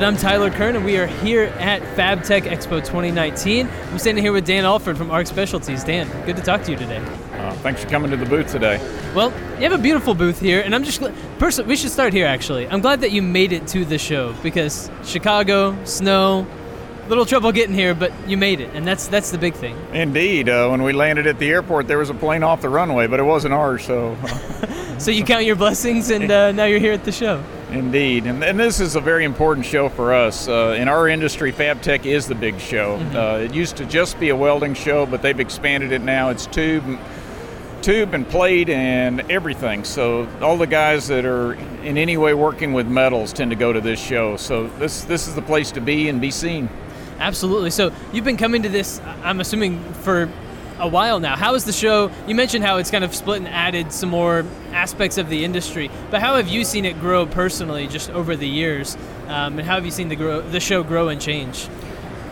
right, I'm Tyler Kern, and we are here at FabTech Expo 2019. I'm standing here with Dan Alford from ARC Specialties. Dan, good to talk to you today. Thanks for coming to the booth today. Well, you have a beautiful booth here, and I'm just we should start here, actually. I'm glad that you made it to the show, because Chicago, snow, little trouble getting here, but you made it, and that's the big thing. Indeed. When we landed at the airport, there was a plane off the runway, but it wasn't ours, so... So you count your blessings, and now you're here at the show. Indeed, and this is a very important show for us. In our industry, FabTech is the big show. Mm-hmm. It used to just be a welding show, but they've expanded it now. It's tube and plate and everything. So all the guys that are in any way working with metals tend to go to this show. So this is the place to be and be seen. Absolutely. So you've been coming to this, I'm assuming, for a while now. How is the show? You mentioned how it's kind of split and added some more aspects of the industry, but how have you seen it grow personally just over the years, and how have you seen the show grow and change?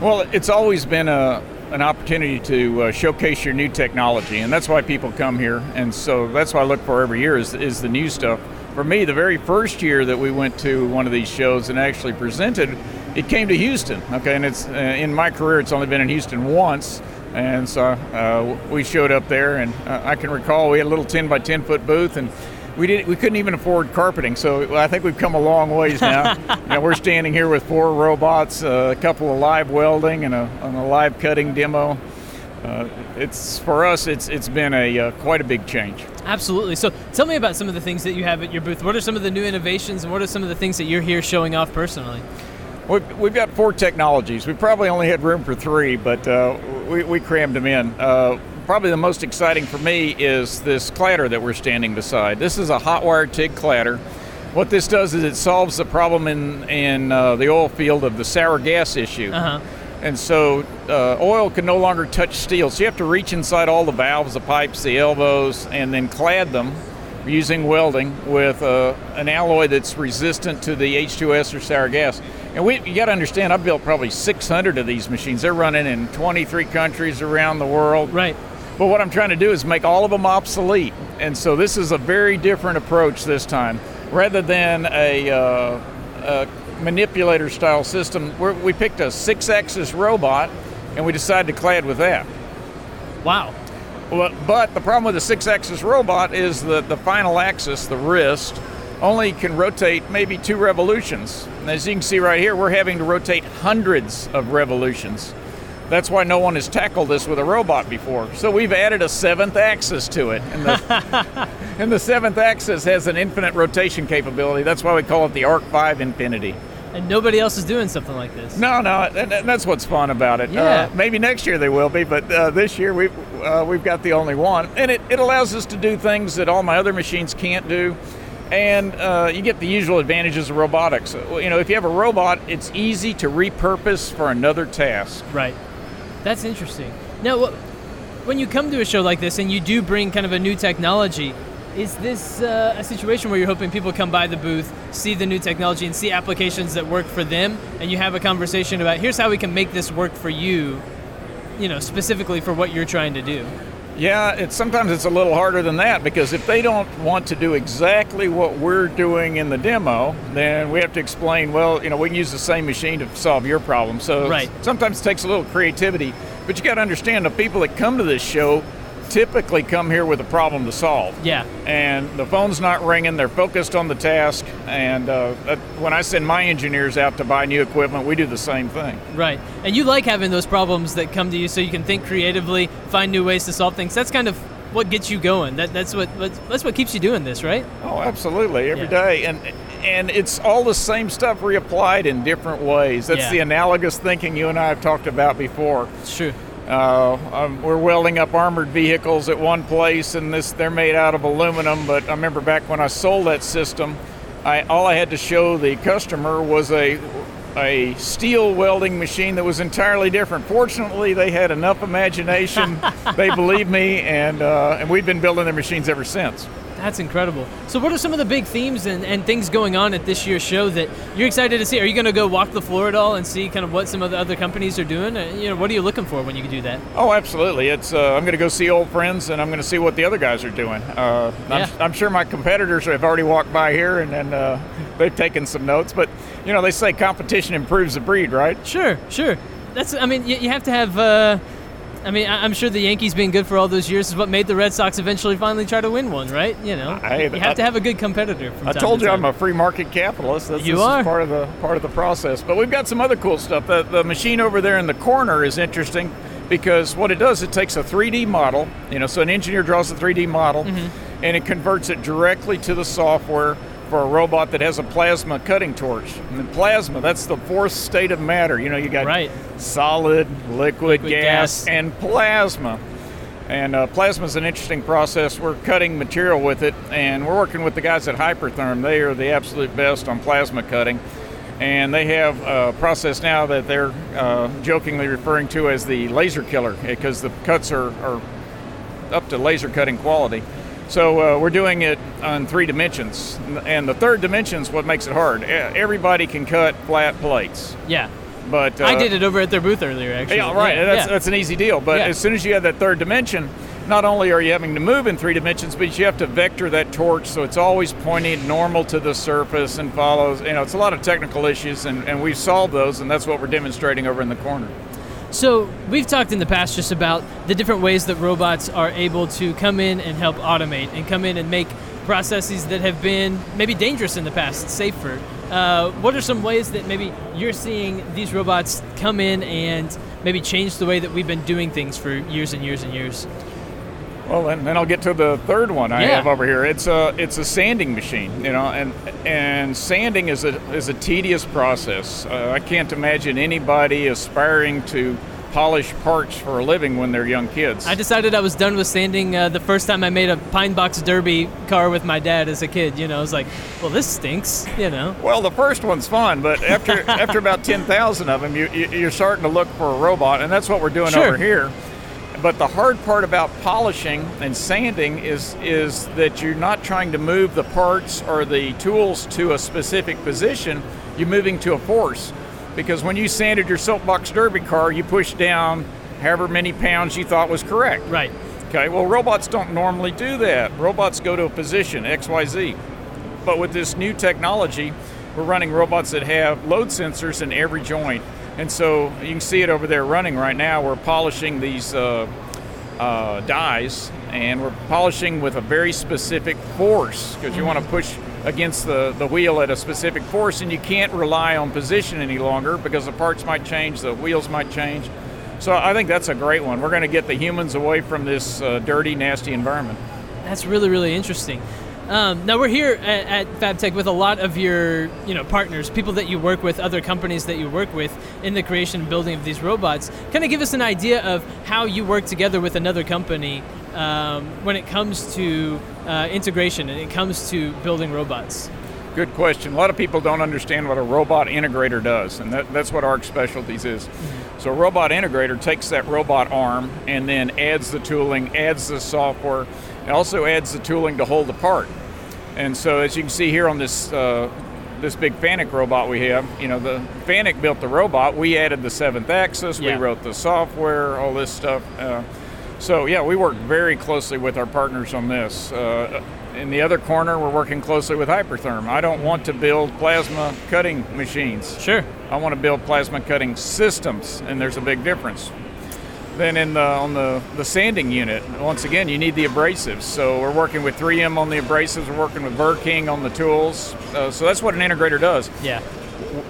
Well, it's always been an opportunity to showcase your new technology, and that's why people come here, and so that's what I look for every year is the new stuff. For me, the very first year that we went to one of these shows and actually presented, it came to Houston, okay, and it's in my career it's only been in Houston once. And so we showed up there, and I can recall we had a little 10 by 10 foot booth, and we couldn't even afford carpeting. So I think we've come a long ways now. Now we're standing here with four robots, a couple of live welding, and a live cutting demo. It's for us. It's been a quite a big change. Absolutely. So tell me about some of the things that you have at your booth. What are some of the new innovations, and what are some of the things that you're here showing off personally? We've got four technologies. We probably only had room for three, but we crammed them in. Probably the most exciting for me is this clatter that we're standing beside. This is a hot wire TIG clatter. What this does is it solves the problem in the oil field of the sour gas issue. Uh-huh. And so oil can no longer touch steel. So you have to reach inside all the valves, the pipes, the elbows, and then clad them using welding with an alloy that's resistant to the H2S or sour gas. And you got to understand, I've built probably 600 of these machines. They're running in 23 countries around the world. Right. But what I'm trying to do is make all of them obsolete. And so this is a very different approach this time. Rather than a manipulator-style system, we picked a 6-axis robot, and we decided to clad with that. Wow. But the problem with a 6-axis robot is that the final axis, the wrist, only can rotate maybe 2 revolutions. And as you can see right here, we're having to rotate hundreds of revolutions. That's why no one has tackled this with a robot before. So we've added a 7th axis to it. And the 7th axis has an infinite rotation capability. That's why we call it the Arc 5 Infinity. And nobody else is doing something like this. No, and that's what's fun about it. Yeah. Maybe next year they will be, but this year we've got the only one. And it allows us to do things that all my other machines can't do. And you get the usual advantages of robotics. You know, if you have a robot, it's easy to repurpose for another task. Right. That's interesting. Now, when you come to a show like this and you do bring kind of a new technology, is this a situation where you're hoping people come by the booth, see the new technology, and see applications that work for them, and you have a conversation about, here's how we can make this work for you, you know, specifically for what you're trying to do? Yeah, sometimes it's a little harder than that, because if they don't want to do exactly what we're doing in the demo, then we have to explain, well, you know, we can use the same machine to solve your problem. So right. Sometimes it takes a little creativity, but you got to understand the people that come to this show typically come here with a problem to solve. Yeah. And the phone's not ringing, they're focused on the task, and when I send my engineers out to buy new equipment, we do the same thing. Right. And you like having those problems that come to you so you can think creatively, find new ways to solve things. That's kind of what gets you going. That's what keeps you doing this, right? Oh, absolutely. Every day. And it's all the same stuff reapplied in different ways. That's the analogous thinking you and I have talked about before. It's true. We're welding up armored vehicles at one place, and they're made out of aluminum, but I remember back when I sold that system, all I had to show the customer was a steel welding machine that was entirely different. Fortunately, they had enough imagination, they believed me, and we've been building their machines ever since. That's incredible. So what are some of the big themes and things going on at this year's show that you're excited to see? Are you going to go walk the floor at all and see kind of what some of the other companies are doing? You know, what are you looking for when you do that? Oh, absolutely. It's I'm going to go see old friends, and I'm going to see what the other guys are doing. I'm sure my competitors have already walked by here, and they've taken some notes. But, you know, they say competition improves the breed, right? Sure. You have to have... I'm sure the Yankees being good for all those years is what made the Red Sox eventually finally try to win one, right? You know, you have to have a good competitor. I'm a free market capitalist. This is part of the process. But we've got some other cool stuff. The machine over there in the corner is interesting because what it does, it takes a 3D model. You know, so an engineer draws a 3D model, mm-hmm. and it converts it directly to the software for a robot that has a plasma cutting torch. And plasma, that's the fourth state of matter. You know, you got solid, liquid, gas, and plasma. And plasma is an interesting process. We're cutting material with it, and we're working with the guys at Hypertherm. They are the absolute best on plasma cutting. And they have a process now that they're jokingly referring to as the laser killer, because the cuts are up to laser cutting quality. So we're doing it on three dimensions, and the third dimension is what makes it hard. Everybody can cut flat plates. Yeah, but I did it over at their booth earlier, actually. Yeah, right. Yeah. That's an easy deal. But as soon as you have that third dimension, not only are you having to move in three dimensions, but you have to vector that torch so it's always pointing normal to the surface and follows. You know, it's a lot of technical issues, and we've solved those, and that's what we're demonstrating over in the corner. So we've talked in the past just about the different ways that robots are able to come in and help automate and come in and make processes that have been maybe dangerous in the past safer. What are some ways that maybe you're seeing these robots come in and maybe change the way that we've been doing things for years and years and years? Well, and then I'll get to the third one I have over here. It's a sanding machine, you know, and sanding is a tedious process. I can't imagine anybody aspiring to polish parts for a living when they're young kids. I decided I was done with sanding the first time I made a pine box derby car with my dad as a kid. You know, I was like, well, this stinks, you know. Well, the first one's fun, but after about 10,000 of them, you're starting to look for a robot, and that's what we're doing over here. But the hard part about polishing and sanding is that you're not trying to move the parts or the tools to a specific position. You're moving to a force. Because when you sanded your soapbox derby car, you pushed down however many pounds you thought was correct. Right. Okay, well, robots don't normally do that. Robots go to a position, X, Y, Z. But with this new technology, we're running robots that have load sensors in every joint. And so you can see it over there running right now. We're polishing these dies, and we're polishing with a very specific force, because you want to push against the wheel at a specific force, and you can't rely on position any longer because the parts might change, the wheels might change. So I think that's a great one. We're going to get the humans away from this dirty, nasty environment. That's really, really interesting. Now we're here at FabTech with a lot of your, partners, people that you work with, other companies that you work with in the creation and building of these robots. Kind of give us an idea of how you work together with another company when it comes to integration and it comes to building robots. Good question. A lot of people don't understand what a robot integrator does, and that's what ARC Specialties is. Mm-hmm. So a robot integrator takes that robot arm and then adds the tooling, adds the software. It also adds the tooling to hold the part. And so as you can see here on this big FANUC robot we have, the FANUC built the robot, we added the 7th axis, we wrote the software, all this stuff. So we work very closely with our partners on this. In the other corner, we're working closely with Hypertherm. I don't want to build plasma cutting machines. Sure. I want to build plasma cutting systems, and there's a big difference. Then on the sanding unit, once again, you need the abrasives. So we're working with 3M on the abrasives. We're working with Verking on the tools. So that's what an integrator does. Yeah.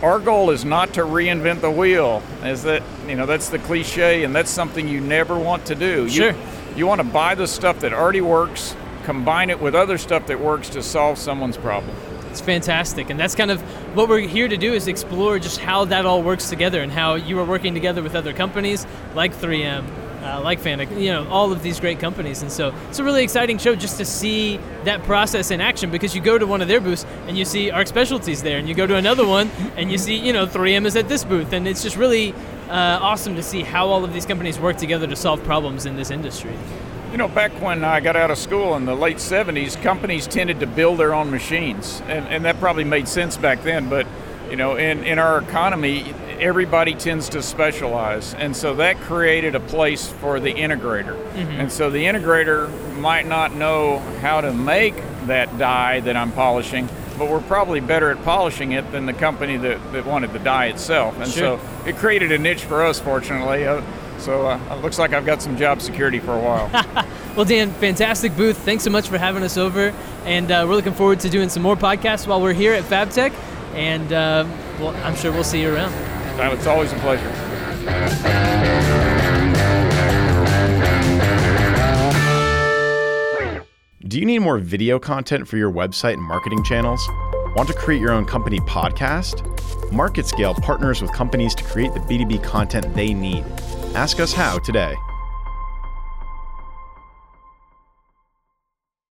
Our goal is not to reinvent the wheel. Is that that's the cliche, and that's something you never want to do. Sure. You want to buy the stuff that already works, combine it with other stuff that works to solve someone's problem. It's fantastic, and that's kind of what we're here to do, is explore just how that all works together and how you are working together with other companies like 3M, like FANUC, all of these great companies. And so it's a really exciting show just to see that process in action, because you go to one of their booths and you see ARC Specialties there, and you go to another one and you see 3M is at this booth, and it's just really awesome to see how all of these companies work together to solve problems in this industry. You know, back when I got out of school in the late 70s, companies tended to build their own machines, and that probably made sense back then, but you know, in our economy, everybody tends to specialize, and so that created a place for the integrator. Mm-hmm. And so the integrator might not know how to make that die that I'm polishing, but we're probably better at polishing it than the company that wanted the die itself. And sure. So it created a niche for us, fortunately. So it looks like I've got some job security for a while. Well, Dan, fantastic booth. Thanks so much for having us over. And we're looking forward to doing some more podcasts while we're here at FabTech. And well, I'm sure we'll see you around. It's always a pleasure. Do you need more video content for your website and marketing channels? Want to create your own company podcast? MarketScale partners with companies to create the B2B content they need. Ask us how today.